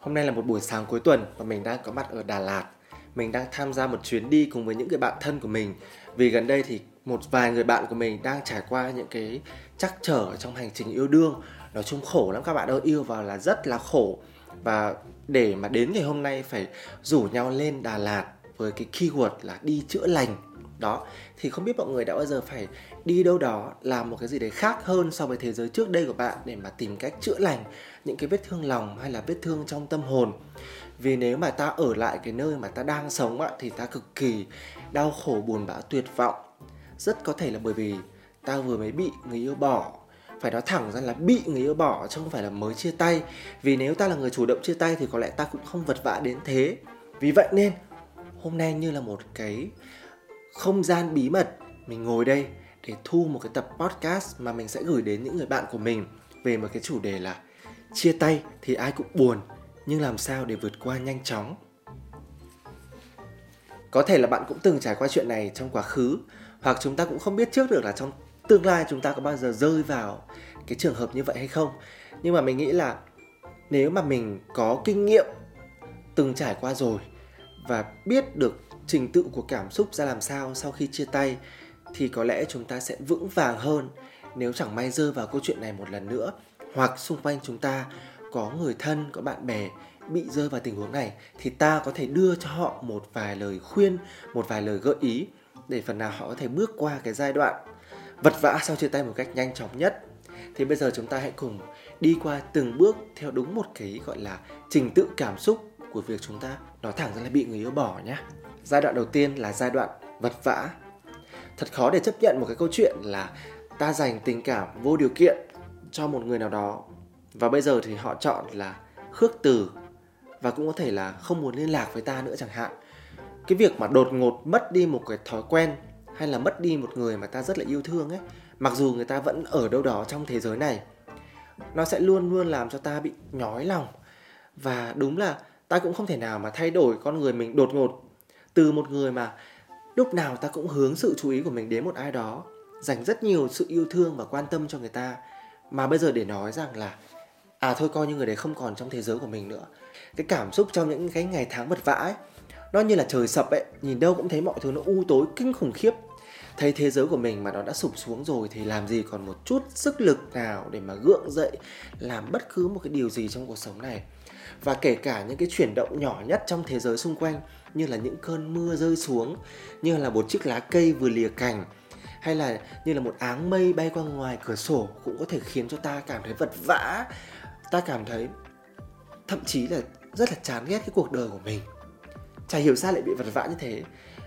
Hôm nay là một buổi sáng cuối tuần và mình đang có mặt ở Đà Lạt. Mình đang tham gia một chuyến đi cùng với những người bạn thân của mình. Vì gần đây thì một vài người bạn của mình đang trải qua những cái trắc trở trong hành trình yêu đương. Nói chung khổ lắm các bạn ơi, yêu vào là rất là khổ. Và để mà đến ngày hôm nay phải rủ nhau lên Đà Lạt với cái keyword là đi chữa lành. Đó, thì không biết mọi người đã bao giờ phải đi đâu đó làm một cái gì đấy khác hơn so với thế giới trước đây của bạn để mà tìm cách chữa lành những cái vết thương lòng hay là vết thương trong tâm hồn. Vì nếu mà ta ở lại cái nơi mà ta đang sống á, thì ta cực kỳ đau khổ, buồn bã, tuyệt vọng. Rất có thể là bởi vì ta vừa mới bị người yêu bỏ. Phải nói thẳng ra là bị người yêu bỏ chứ không phải là mới chia tay. Vì nếu ta là người chủ động chia tay thì có lẽ ta cũng không vật vã đến thế. Vì vậy nên hôm nay như là một cái không gian bí mật, mình ngồi đây để thu một cái tập podcast mà mình sẽ gửi đến những người bạn của mình về một cái chủ đề là chia tay thì ai cũng buồn, nhưng làm sao để vượt qua nhanh chóng. Có thể là bạn cũng từng trải qua chuyện này trong quá khứ, hoặc chúng ta cũng không biết trước được là trong tương lai chúng ta có bao giờ rơi vào cái trường hợp như vậy hay không. Nhưng mà mình nghĩ là nếu mà mình có kinh nghiệm, từng trải qua rồi và biết được trình tự của cảm xúc ra làm sao sau khi chia tay, thì có lẽ chúng ta sẽ vững vàng hơn nếu chẳng may rơi vào câu chuyện này một lần nữa, hoặc xung quanh chúng ta có người thân, có bạn bè bị rơi vào tình huống này, thì ta có thể đưa cho họ một vài lời khuyên, một vài lời gợi ý để phần nào họ có thể bước qua cái giai đoạn vật vã sau chia tay một cách nhanh chóng nhất. Thì bây giờ chúng ta hãy cùng đi qua từng bước theo đúng một cái gọi là trình tự cảm xúc của việc chúng ta nói thẳng ra là bị người yêu bỏ nhé. Giai đoạn đầu tiên là giai đoạn vật vã. Thật khó để chấp nhận một cái câu chuyện là ta dành tình cảm vô điều kiện cho một người nào đó, và bây giờ thì họ chọn là khước từ, và cũng có thể là không muốn liên lạc với ta nữa chẳng hạn. Cái việc mà đột ngột mất đi một cái thói quen hay là mất đi một người mà ta rất là yêu thương ấy, mặc dù người ta vẫn ở đâu đó trong thế giới này, nó sẽ luôn luôn làm cho ta bị nhói lòng. Và đúng là ta cũng không thể nào mà thay đổi con người mình đột ngột từ một người mà lúc nào ta cũng hướng sự chú ý của mình đến một ai đó, dành rất nhiều sự yêu thương và quan tâm cho người ta, mà bây giờ để nói rằng là thôi coi như người đấy không còn trong thế giới của mình nữa. Cái cảm xúc trong những cái ngày tháng vật vã ấy, nó như là trời sập ấy, nhìn đâu cũng thấy mọi thứ nó u tối kinh khủng khiếp. Thấy thế giới của mình mà nó đã sụp xuống rồi thì làm gì còn một chút sức lực nào để mà gượng dậy làm bất cứ một cái điều gì trong cuộc sống này. Và kể cả những cái chuyển động nhỏ nhất trong thế giới xung quanh, như là những cơn mưa rơi xuống, như là một chiếc lá cây vừa lìa cành, hay là như là một áng mây bay qua ngoài cửa sổ, cũng có thể khiến cho ta cảm thấy vật vã. Ta cảm thấy thậm chí là rất là chán ghét cái cuộc đời của mình. Chả hiểu sao lại bị vật vã như thế.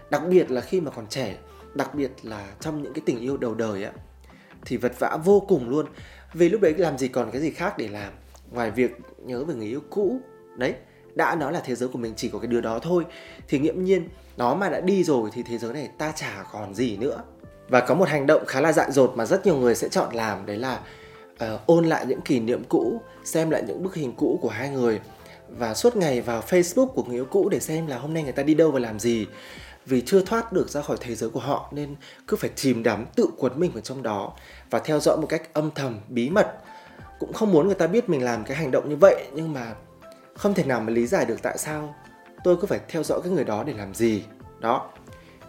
Đặc biệt là khi mà còn trẻ, đặc biệt là trong những cái tình yêu đầu đời á, thì vật vã vô cùng luôn. Vì lúc đấy làm gì còn cái gì khác để làm ngoài việc nhớ về người yêu cũ. Đấy, đã nói là thế giới của mình chỉ có cái đứa đó thôi, thì nghiễm nhiên nó mà đã đi rồi thì thế giới này ta chả còn gì nữa. Và có một hành động khá là dại dột mà rất nhiều người sẽ chọn làm, đấy là ôn lại những kỷ niệm cũ, xem lại những bức hình cũ của hai người, và suốt ngày vào Facebook của người yêu cũ để xem là hôm nay người ta đi đâu và làm gì. Vì chưa thoát được ra khỏi thế giới của họ nên cứ phải chìm đắm tự quấn mình vào trong đó và theo dõi một cách âm thầm, bí mật. Cũng không muốn người ta biết mình làm cái hành động như vậy, nhưng mà không thể nào mà lý giải được tại sao tôi cứ phải theo dõi cái người đó để làm gì. Đó,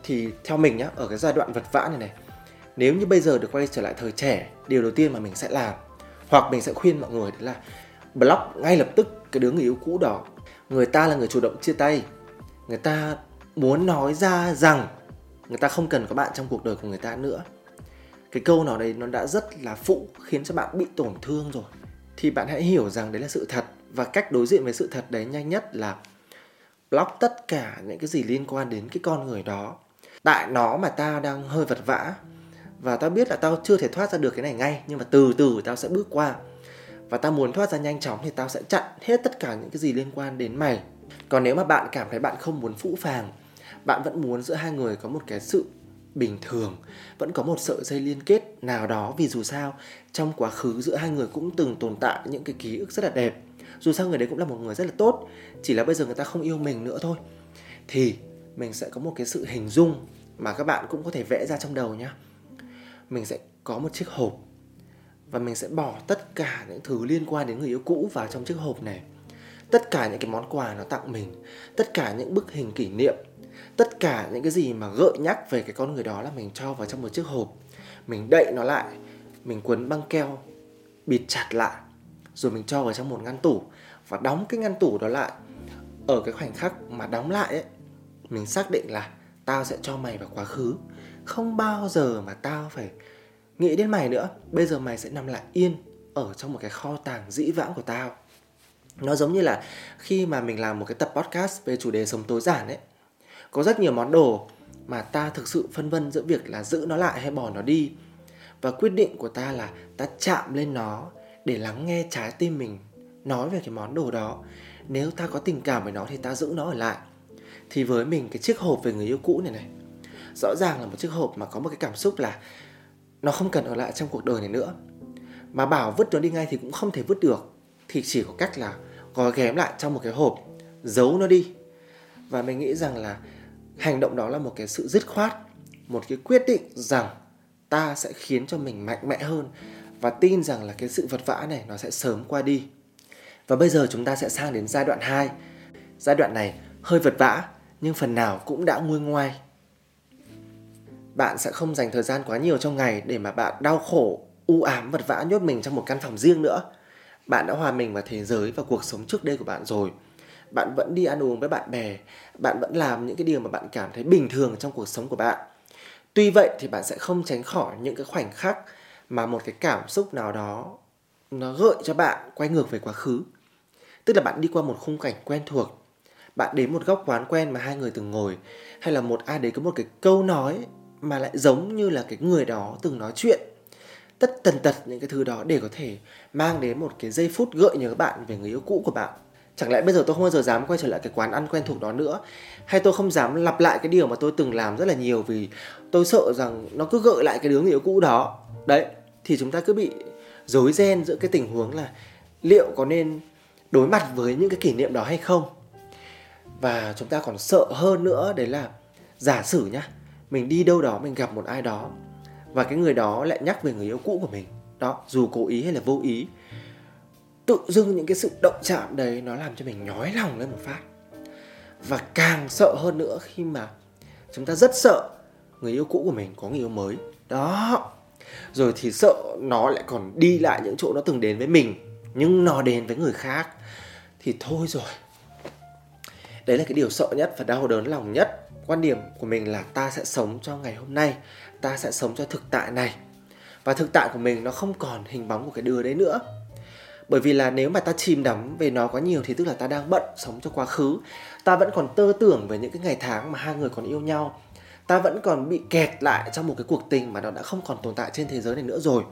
thì theo mình nhá, ở cái giai đoạn vật vã này này, nếu như bây giờ được quay trở lại thời trẻ, điều đầu tiên mà mình sẽ làm, hoặc mình sẽ khuyên mọi người, đấy là block ngay lập tức cái đứa người yêu cũ đó. Người ta là người chủ động chia tay, người ta muốn nói ra rằng người ta không cần có bạn trong cuộc đời của người ta nữa. Cái câu nói đấy nó đã rất là phụ, khiến cho bạn bị tổn thương rồi, thì bạn hãy hiểu rằng đấy là sự thật. Và cách đối diện với sự thật đấy nhanh nhất là block tất cả những cái gì liên quan đến cái con người đó. Tại nó mà tao đang hơi vật vã, và tao biết là tao chưa thể thoát ra được cái này ngay, nhưng mà từ từ tao sẽ bước qua. Và tao muốn thoát ra nhanh chóng thì tao sẽ chặn hết tất cả những cái gì liên quan đến mày. Còn nếu mà bạn cảm thấy bạn không muốn phũ phàng, bạn vẫn muốn giữa hai người có một cái sự bình thường, vẫn có một sợi dây liên kết nào đó, vì dù sao trong quá khứ giữa hai người cũng từng tồn tại những cái ký ức rất là đẹp. Dù sao người đấy cũng là một người rất là tốt, chỉ là bây giờ người ta không yêu mình nữa thôi. Thì mình sẽ có một cái sự hình dung mà các bạn cũng có thể vẽ ra trong đầu nhé. Mình sẽ có một chiếc hộp, và mình sẽ bỏ tất cả những thứ liên quan đến người yêu cũ vào trong chiếc hộp này. tất cả những cái món quà nó tặng mình, tất cả những bức hình kỷ niệm, tất cả những cái gì mà gợi nhắc về cái con người đó là mình cho vào trong một chiếc hộp. Mình đậy nó lại, mình quấn băng keo, bịt chặt lại, rồi mình cho vào trong một ngăn tủ và đóng cái ngăn tủ đó lại. Ở cái khoảnh khắc mà đóng lại ấy, mình xác định là tao sẽ cho mày vào quá khứ, không bao giờ mà tao phải nghĩ đến mày nữa. Bây giờ mày sẽ nằm lại yên ở trong một cái kho tàng dĩ vãng của tao. Nó giống như là khi mà mình làm một cái tập podcast về chủ đề sống tối giản ấy, có rất nhiều món đồ mà ta thực sự phân vân giữa việc là giữ nó lại hay bỏ nó đi. Và quyết định của ta là ta chạm lên nó để lắng nghe trái tim mình nói về cái món đồ đó. Nếu ta có tình cảm với nó thì ta giữ nó ở lại. Thì với mình, cái chiếc hộp về người yêu cũ này rõ ràng là một chiếc hộp mà có một cái cảm xúc là nó không cần ở lại trong cuộc đời này nữa. Mà bảo vứt nó đi ngay thì cũng không thể vứt được, thì chỉ có cách là gói ghém lại trong một cái hộp, giấu nó đi. Và mình nghĩ rằng là hành động đó là một cái sự dứt khoát, một cái quyết định rằng ta sẽ khiến cho mình mạnh mẽ hơn và tin rằng là cái sự vật vã này nó sẽ sớm qua đi. Và bây giờ chúng ta sẽ sang đến giai đoạn 2. Giai đoạn này hơi vật vã nhưng phần nào cũng đã nguôi ngoai. Bạn sẽ không dành thời gian quá nhiều trong ngày để mà bạn đau khổ, u ám, vật vã nhốt mình trong một căn phòng riêng nữa. Bạn đã hòa mình vào thế giới và cuộc sống trước đây của bạn rồi. Bạn vẫn đi ăn uống với bạn bè, bạn vẫn làm những cái điều mà bạn cảm thấy bình thường trong cuộc sống của bạn. Tuy vậy thì bạn sẽ không tránh khỏi những cái khoảnh khắc mà một cái cảm xúc nào đó nó gợi cho bạn quay ngược về quá khứ. Tức là bạn đi qua một khung cảnh quen thuộc, bạn đến một góc quán quen mà hai người từng ngồi, hay là ai đấy có một cái câu nói mà lại giống như là cái người đó từng nói chuyện. Tất tần tật những cái thứ đó để có thể mang đến một cái giây phút gợi nhớ bạn về người yêu cũ của bạn. Chẳng lẽ bây giờ tôi không bao giờ dám quay trở lại cái quán ăn quen thuộc đó nữa? Hay tôi không dám lặp lại cái điều mà tôi từng làm rất là nhiều vì tôi sợ rằng nó cứ gợi lại cái đứa người yêu cũ đó. Đấy, thì chúng ta cứ bị rối ren giữa cái tình huống là liệu có nên đối mặt với những cái kỷ niệm đó hay không? Và chúng ta còn sợ hơn nữa, đấy là giả sử nhá, mình đi đâu đó mình gặp một ai đó và cái người đó lại nhắc về người yêu cũ của mình đó, dù cố ý hay là vô ý. Tự dưng những cái sự động chạm đấy nó làm cho mình nhói lòng lên một phát. Và càng sợ hơn nữa khi mà chúng ta rất sợ người yêu cũ của mình có người yêu mới đó. Rồi thì sợ nó lại còn đi lại những chỗ nó từng đến với mình, nhưng nó đến với người khác. Thì thôi rồi, đấy là cái điều sợ nhất và đau đớn lòng nhất. Quan điểm của mình là ta sẽ sống cho ngày hôm nay, ta sẽ sống cho thực tại này. Và thực tại của mình nó không còn hình bóng của cái đứa đấy nữa. Bởi vì là nếu mà ta chìm đắm về nó quá nhiều thì tức là ta đang bận sống cho quá khứ. Ta vẫn còn tơ tưởng về những cái ngày tháng mà hai người còn yêu nhau. Ta vẫn còn bị kẹt lại trong một cái cuộc tình mà nó đã không còn tồn tại trên thế giới này nữa rồi.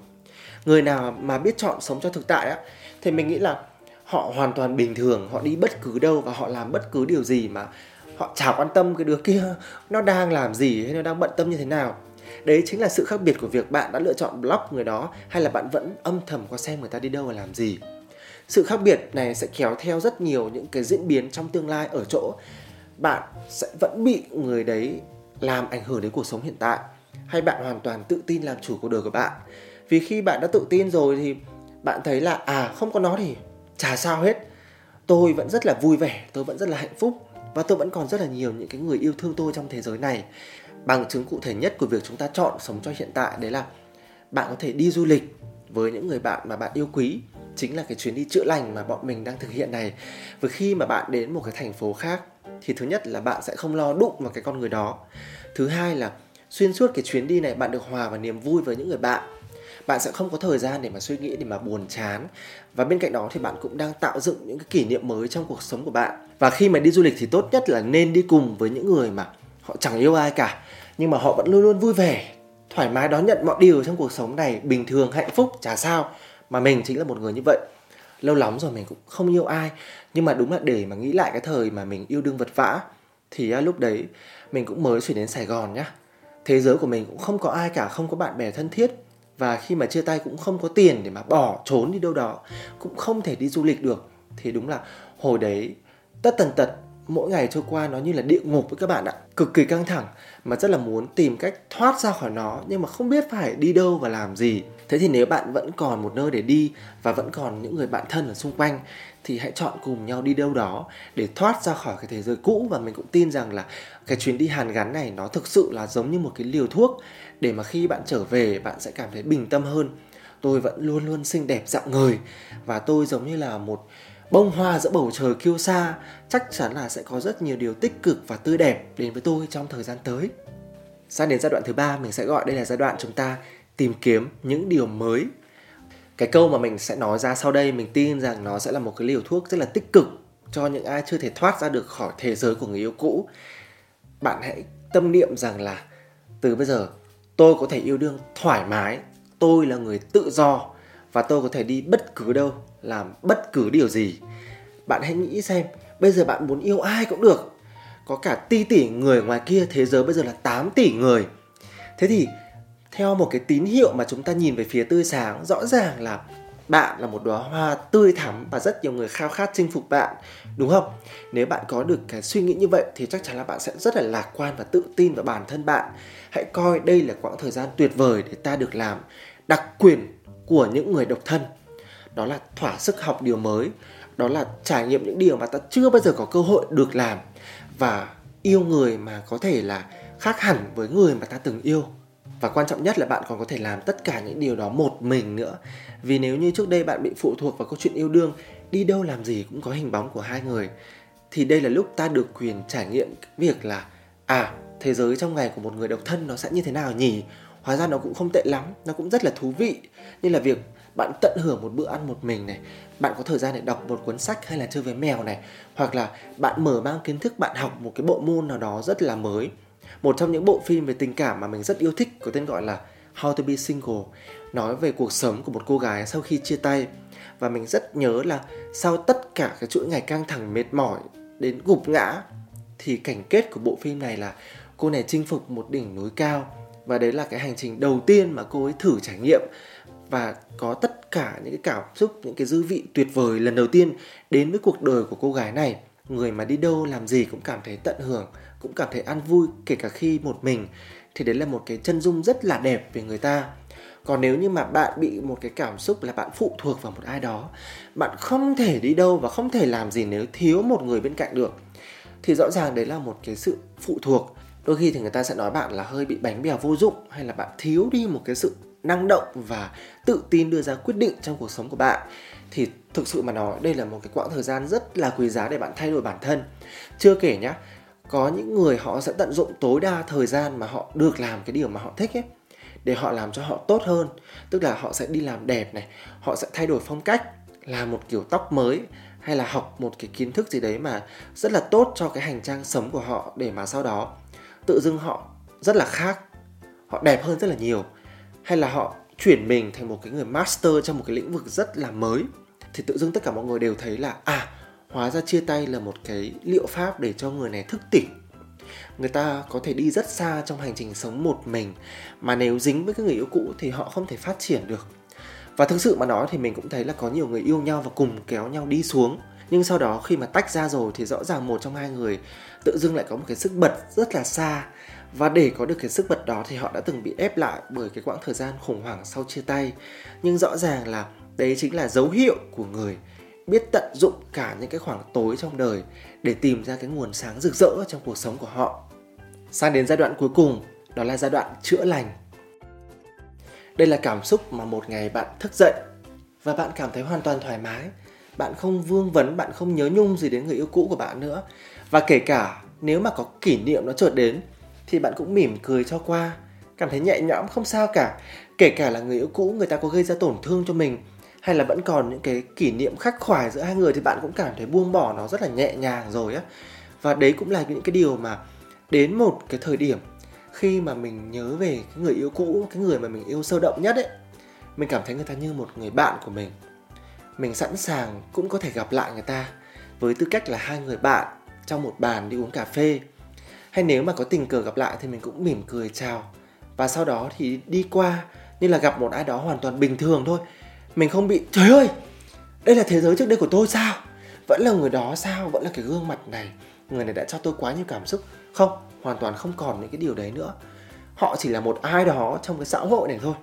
Người nào mà biết chọn sống cho thực tại á, thì mình nghĩ là họ hoàn toàn bình thường. Họ đi bất cứ đâu và họ làm bất cứ điều gì mà họ chả quan tâm cái đứa kia nó đang làm gì hay nó đang bận tâm như thế nào. Đấy chính là sự khác biệt của việc bạn đã lựa chọn block người đó hay là bạn vẫn âm thầm qua xem người ta đi đâu và làm gì. Sự khác biệt này sẽ kéo theo rất nhiều những cái diễn biến trong tương lai ở chỗ bạn sẽ vẫn bị người đấy làm ảnh hưởng đến cuộc sống hiện tại, hay bạn hoàn toàn tự tin làm chủ cuộc đời của bạn. Vì khi bạn đã tự tin rồi thì bạn thấy là không có nó thì chả sao hết. Tôi vẫn rất là vui vẻ, tôi vẫn rất là hạnh phúc và tôi vẫn còn rất là nhiều những cái người yêu thương tôi trong thế giới này. Bằng chứng cụ thể nhất của việc chúng ta chọn sống cho hiện tại đấy là bạn có thể đi du lịch với những người bạn mà bạn yêu quý. Chính là cái chuyến đi chữa lành mà bọn mình đang thực hiện này. Và khi mà bạn đến một cái thành phố khác thì thứ nhất là bạn sẽ không lo đụng vào cái con người đó. Thứ hai là xuyên suốt cái chuyến đi này bạn được hòa vào niềm vui với những người bạn. Bạn sẽ không có thời gian để mà suy nghĩ, để mà buồn chán. Và bên cạnh đó thì bạn cũng đang tạo dựng những cái kỷ niệm mới trong cuộc sống của bạn. Và khi mà đi du lịch thì tốt nhất là nên đi cùng với những người mà họ chẳng yêu ai cả, nhưng mà họ vẫn luôn luôn vui vẻ, thoải mái đón nhận mọi điều trong cuộc sống này, bình thường, hạnh phúc, chả sao. Mà mình chính là một người như vậy. Lâu lắm rồi mình cũng không yêu ai, nhưng mà đúng là để mà nghĩ lại cái thời mà mình yêu đương vật vã thì lúc đấy mình cũng mới chuyển đến Sài Gòn nhá. Thế giới của mình cũng không có ai cả, không có bạn bè thân thiết. Và khi mà chia tay cũng không có tiền để mà bỏ trốn đi đâu đó, cũng không thể đi du lịch được. Thì đúng là hồi đấy tất tần tật mỗi ngày trôi qua nó như là địa ngục với các bạn ạ. Cực kỳ căng thẳng mà rất là muốn tìm cách thoát ra khỏi nó, nhưng mà không biết phải đi đâu và làm gì. Thế thì nếu bạn vẫn còn một nơi để đi và vẫn còn những người bạn thân ở xung quanh thì hãy chọn cùng nhau đi đâu đó để thoát ra khỏi cái thế giới cũ. Và mình cũng tin rằng là cái chuyến đi hàn gắn này nó thực sự là giống như một cái liều thuốc để mà khi bạn trở về bạn sẽ cảm thấy bình tâm hơn. Tôi vẫn luôn luôn xinh đẹp rạng ngời và tôi giống như là một bông hoa giữa bầu trời kiêu sa, chắc chắn là sẽ có rất nhiều điều tích cực và tươi đẹp đến với tôi trong thời gian tới. Sang đến giai đoạn thứ 3, mình sẽ gọi đây là giai đoạn chúng ta tìm kiếm những điều mới. Cái câu mà mình sẽ nói ra sau đây, mình tin rằng nó sẽ là một cái liều thuốc rất là tích cực cho những ai chưa thể thoát ra được khỏi thế giới của người yêu cũ. Bạn hãy tâm niệm rằng là từ bây giờ tôi có thể yêu đương thoải mái, tôi là người tự do và tôi có thể đi bất cứ đâu, làm bất cứ điều gì. Bạn hãy nghĩ xem, bây giờ bạn muốn yêu ai cũng được. Có cả tỷ người ngoài kia, thế giới bây giờ là 8 tỷ người. Thế thì theo một cái tín hiệu mà chúng ta nhìn về phía tươi sáng, rõ ràng là bạn là một đóa hoa tươi thắm và rất nhiều người khao khát chinh phục bạn, đúng không? Nếu bạn có được cái suy nghĩ như vậy thì chắc chắn là bạn sẽ rất là lạc quan và tự tin vào bản thân bạn. Hãy coi đây là quãng thời gian tuyệt vời để ta được làm đặc quyền của những người độc thân. Đó là thỏa sức học điều mới, đó là trải nghiệm những điều mà ta chưa bao giờ có cơ hội được làm và yêu người mà có thể là khác hẳn với người mà ta từng yêu. Và quan trọng nhất là bạn còn có thể làm tất cả những điều đó một mình nữa. Vì nếu như trước đây bạn bị phụ thuộc vào câu chuyện yêu đương, đi đâu làm gì cũng có hình bóng của hai người, thì đây là lúc ta được quyền trải nghiệm việc là thế giới trong ngày của một người độc thân nó sẽ như thế nào nhỉ? Hóa ra nó cũng không tệ lắm, nó cũng rất là thú vị. Như là việc bạn tận hưởng một bữa ăn một mình này, bạn có thời gian để đọc một cuốn sách hay là chơi với mèo này, hoặc là bạn mở mang kiến thức, bạn học một cái bộ môn nào đó rất là mới. Một trong những bộ phim về tình cảm mà mình rất yêu thích có tên gọi là How to be Single, nói về cuộc sống của một cô gái sau khi chia tay. Và mình rất nhớ là sau tất cả cái chuỗi ngày căng thẳng mệt mỏi đến gục ngã thì cảnh kết của bộ phim này là cô này chinh phục một đỉnh núi cao. Và đấy là cái hành trình đầu tiên mà cô ấy thử trải nghiệm và có tất cả những cái cảm xúc, những cái dư vị tuyệt vời lần đầu tiên đến với cuộc đời của cô gái này. Người mà đi đâu làm gì cũng cảm thấy tận hưởng, cũng cảm thấy ăn vui kể cả khi một mình, thì đấy là một cái chân dung rất là đẹp về người ta. Còn nếu như mà bạn bị một cái cảm xúc là bạn phụ thuộc vào một ai đó, bạn không thể đi đâu và không thể làm gì nếu thiếu một người bên cạnh được, thì rõ ràng đấy là một cái sự phụ thuộc. Đôi khi thì người ta sẽ nói bạn là hơi bị bánh bèo vô dụng, hay là bạn thiếu đi một cái sự năng động và tự tin đưa ra quyết định trong cuộc sống của bạn. Thì thực sự mà nói, đây là một cái quãng thời gian rất là quý giá để bạn thay đổi bản thân. Chưa kể nhá, có những người họ sẽ tận dụng tối đa thời gian mà họ được làm cái điều mà họ thích ấy, để họ làm cho họ tốt hơn. Tức là họ sẽ đi làm đẹp này, họ sẽ thay đổi phong cách, làm một kiểu tóc mới, hay là học một cái kiến thức gì đấy mà rất là tốt cho cái hành trang sống của họ, để mà sau đó tự dưng họ rất là khác, họ đẹp hơn rất là nhiều, hay là họ chuyển mình thành một cái người master trong một cái lĩnh vực rất là mới. Thì tự dưng tất cả mọi người đều thấy là hóa ra chia tay là một cái liệu pháp để cho người này thức tỉnh. Người ta có thể đi rất xa trong hành trình sống một mình, mà nếu dính với cái người yêu cũ thì họ không thể phát triển được. Và thực sự mà nói thì mình cũng thấy là có nhiều người yêu nhau và cùng kéo nhau đi xuống, nhưng sau đó khi mà tách ra rồi thì rõ ràng một trong hai người tự dưng lại có một cái sức bật rất là xa. Và để có được cái sức bật đó thì họ đã từng bị ép lại bởi cái quãng thời gian khủng hoảng sau chia tay. Nhưng rõ ràng là đấy chính là dấu hiệu của người biết tận dụng cả những cái khoảng tối trong đời để tìm ra cái nguồn sáng rực rỡ trong cuộc sống của họ. Sang đến giai đoạn cuối cùng, đó là giai đoạn chữa lành. Đây là cảm xúc mà một ngày bạn thức dậy và bạn cảm thấy hoàn toàn thoải mái. Bạn không vương vấn, bạn không nhớ nhung gì đến người yêu cũ của bạn nữa. Và kể cả nếu mà có kỷ niệm nó chợt đến thì bạn cũng mỉm cười cho qua, cảm thấy nhẹ nhõm không sao cả. Kể cả là người yêu cũ người ta có gây ra tổn thương cho mình, hay là vẫn còn những cái kỷ niệm khắc khoải giữa hai người, thì bạn cũng cảm thấy buông bỏ nó rất là nhẹ nhàng rồi á. Và đấy cũng là những cái điều mà đến một cái thời điểm khi mà mình nhớ về cái người yêu cũ, cái người mà mình yêu sâu đậm nhất ấy, mình cảm thấy người ta như một người bạn của mình. Mình sẵn sàng cũng có thể gặp lại người ta với tư cách là hai người bạn trong một bàn đi uống cà phê. Hay nếu mà có tình cờ gặp lại thì mình cũng mỉm cười chào. Và sau đó thì đi qua như là gặp một ai đó hoàn toàn bình thường thôi. Mình không bị trời ơi, đây là thế giới trước đây của tôi sao? vẫn là người đó sao, vẫn là cái gương mặt này, người này đã cho tôi quá nhiều cảm xúc. Không, hoàn toàn không còn những cái điều đấy nữa. Họ chỉ là một ai đó trong cái xã hội này thôi.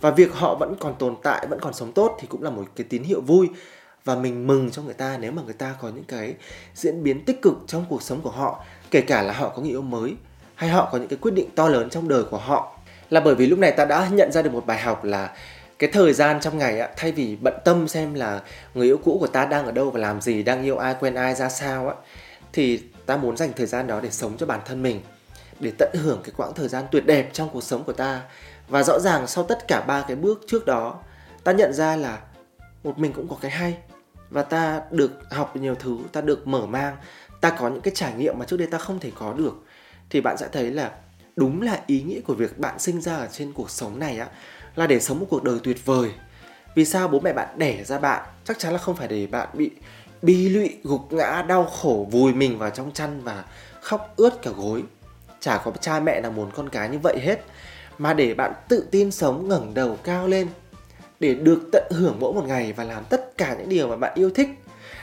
Và việc họ vẫn còn tồn tại, vẫn còn sống tốt thì cũng là một cái tín hiệu vui. Và mình mừng cho người ta nếu mà người ta có những cái diễn biến tích cực trong cuộc sống của họ, kể cả là họ có người yêu mới hay họ có những cái quyết định to lớn trong đời của họ. Là bởi vì lúc này ta đã nhận ra được một bài học là cái thời gian trong ngày á, thay vì bận tâm xem là người yêu cũ của ta đang ở đâu và làm gì, đang yêu ai, quen ai ra sao á, thì ta muốn dành thời gian đó để sống cho bản thân mình, để tận hưởng cái quãng thời gian tuyệt đẹp trong cuộc sống của ta. Và rõ ràng sau tất cả ba cái bước trước đó, ta nhận ra là một mình cũng có cái hay. Và ta được học nhiều thứ, ta được mở mang, ta có những cái trải nghiệm mà trước đây ta không thể có được. Thì bạn sẽ thấy là đúng là ý nghĩa của việc bạn sinh ra ở trên cuộc sống này á, là để sống một cuộc đời tuyệt vời. Vì sao bố mẹ bạn đẻ ra bạn? Chắc chắn là không phải để bạn bị bi lụy, gục ngã, đau khổ, vùi mình vào trong chăn và khóc ướt cả gối. Chả có cha mẹ nào muốn con cái như vậy hết. Mà để bạn tự tin sống, ngẩng đầu cao lên, để được tận hưởng mỗi một ngày và làm tất cả những điều mà bạn yêu thích.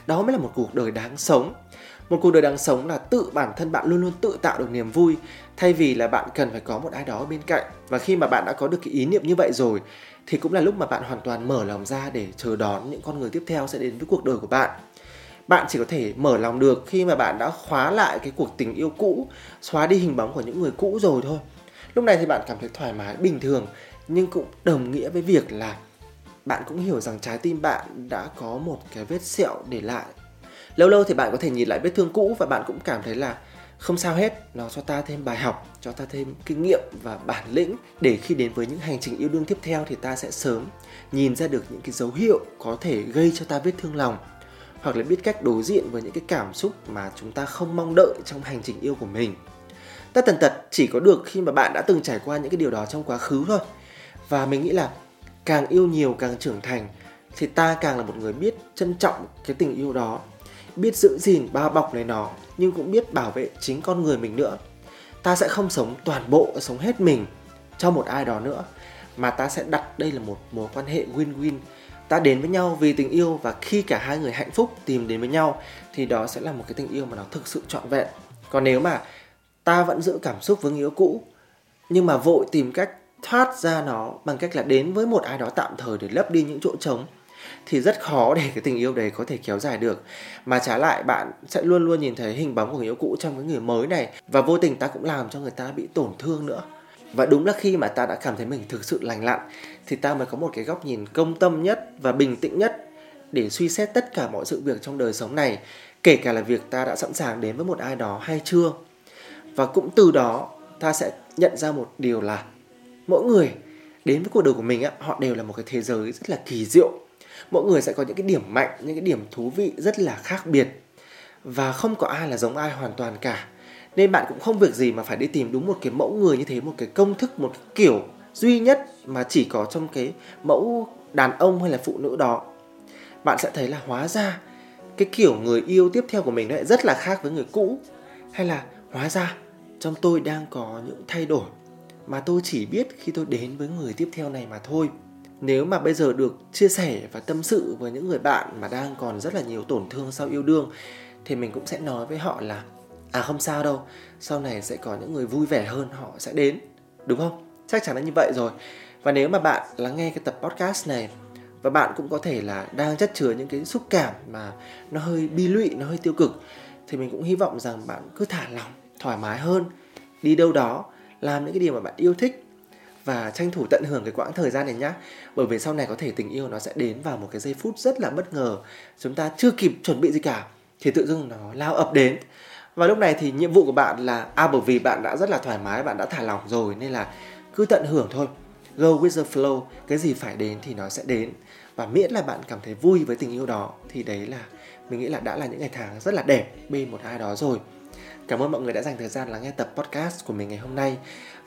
Đó mới là một cuộc đời đáng sống. Một cuộc đời đáng sống là tự bản thân bạn luôn luôn tự tạo được niềm vui, thay vì là bạn cần phải có một ai đó bên cạnh. Và khi mà bạn đã có được cái ý niệm như vậy rồi, thì cũng là lúc mà bạn hoàn toàn mở lòng ra để chờ đón những con người tiếp theo sẽ đến với cuộc đời của bạn. Bạn chỉ có thể mở lòng được khi mà bạn đã khóa lại cái cuộc tình yêu cũ, xóa đi hình bóng của những người cũ rồi thôi. Lúc này thì bạn cảm thấy thoải mái, bình thường, nhưng cũng đồng nghĩa với việc là bạn cũng hiểu rằng trái tim bạn đã có một cái vết sẹo để lại. Lâu lâu thì bạn có thể nhìn lại vết thương cũ và bạn cũng cảm thấy là không sao hết, nó cho ta thêm bài học, cho ta thêm kinh nghiệm và bản lĩnh để khi đến với những hành trình yêu đương tiếp theo thì ta sẽ sớm nhìn ra được những cái dấu hiệu có thể gây cho ta vết thương lòng, hoặc là biết cách đối diện với những cái cảm xúc mà chúng ta không mong đợi trong hành trình yêu của mình. Tất tần tật chỉ có được khi mà bạn đã từng trải qua những cái điều đó trong quá khứ thôi. Và mình nghĩ là càng yêu nhiều, càng trưởng thành thì ta càng là một người biết trân trọng cái tình yêu đó, biết giữ gìn bao bọc lấy nó, nhưng cũng biết bảo vệ chính con người mình nữa. Ta sẽ không sống toàn bộ, sống hết mình cho một ai đó nữa, mà ta sẽ đặt đây là một mối quan hệ win-win. Ta đến với nhau vì tình yêu, và khi cả hai người hạnh phúc tìm đến với nhau thì đó sẽ là một cái tình yêu mà nó thực sự trọn vẹn. Còn nếu mà ta vẫn giữ cảm xúc với người yêu cũ, nhưng mà vội tìm cách thoát ra nó bằng cách là đến với một ai đó tạm thời để lấp đi những chỗ trống, thì rất khó để cái tình yêu đấy có thể kéo dài được. Mà trái lại, bạn sẽ luôn luôn nhìn thấy hình bóng của người yêu cũ trong cái người mới này, và vô tình ta cũng làm cho người ta bị tổn thương nữa. Và đúng là khi mà ta đã cảm thấy mình thực sự lành lặn thì ta mới có một cái góc nhìn công tâm nhất và bình tĩnh nhất để suy xét tất cả mọi sự việc trong đời sống này, kể cả là việc ta đã sẵn sàng đến với một ai đó hay chưa. Và cũng từ đó ta sẽ nhận ra một điều là mỗi người đến với cuộc đời của mình á, họ đều là một cái thế giới rất là kỳ diệu. Mỗi người sẽ có những cái điểm mạnh, những cái điểm thú vị rất là khác biệt. Và không có ai là giống ai hoàn toàn cả. Nên bạn cũng không việc gì mà phải đi tìm đúng một cái mẫu người như thế, một cái công thức, một cái kiểu duy nhất mà chỉ có trong cái mẫu đàn ông hay là phụ nữ đó. Bạn sẽ thấy là hóa ra cái kiểu người yêu tiếp theo của mình lại rất là khác với người cũ. Hay là hóa ra trong tôi đang có những thay đổi mà tôi chỉ biết khi tôi đến với người tiếp theo này mà thôi. Nếu mà bây giờ được chia sẻ và tâm sự với những người bạn mà đang còn rất là nhiều tổn thương sau yêu đương, thì mình cũng sẽ nói với họ là không sao đâu, sau này sẽ có những người vui vẻ hơn họ sẽ đến. Đúng không? Chắc chắn là như vậy rồi. Và nếu mà bạn lắng nghe cái tập podcast này và bạn cũng có thể là đang chất chứa những cái xúc cảm mà nó hơi bi lụy, nó hơi tiêu cực, thì mình cũng hy vọng rằng bạn cứ thả lỏng, thoải mái hơn, đi đâu đó, làm những cái điều mà bạn yêu thích và tranh thủ tận hưởng cái quãng thời gian này nhá. Bởi vì sau này có thể tình yêu nó sẽ đến vào một cái giây phút rất là bất ngờ, chúng ta chưa kịp chuẩn bị gì cả thì tự dưng nó lao ập đến. Và lúc này thì nhiệm vụ của bạn là bởi vì bạn đã rất là thoải mái, bạn đã thả lỏng rồi, nên là cứ tận hưởng thôi. Go with the flow, cái gì phải đến thì nó sẽ đến. Và miễn là bạn cảm thấy vui với tình yêu đó thì đấy là mình nghĩ là đã là những ngày tháng rất là đẹp bên một ai đó rồi. Cảm ơn mọi người đã dành thời gian lắng nghe tập podcast của mình ngày hôm nay.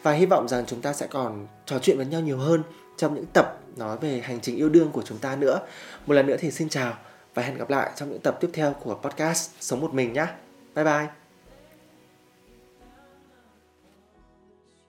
Và hy vọng rằng chúng ta sẽ còn trò chuyện với nhau nhiều hơn trong những tập nói về hành trình yêu đương của chúng ta nữa. Một lần nữa thì xin chào và hẹn gặp lại trong những tập tiếp theo của podcast Sống Một Mình nhé. Bye bye!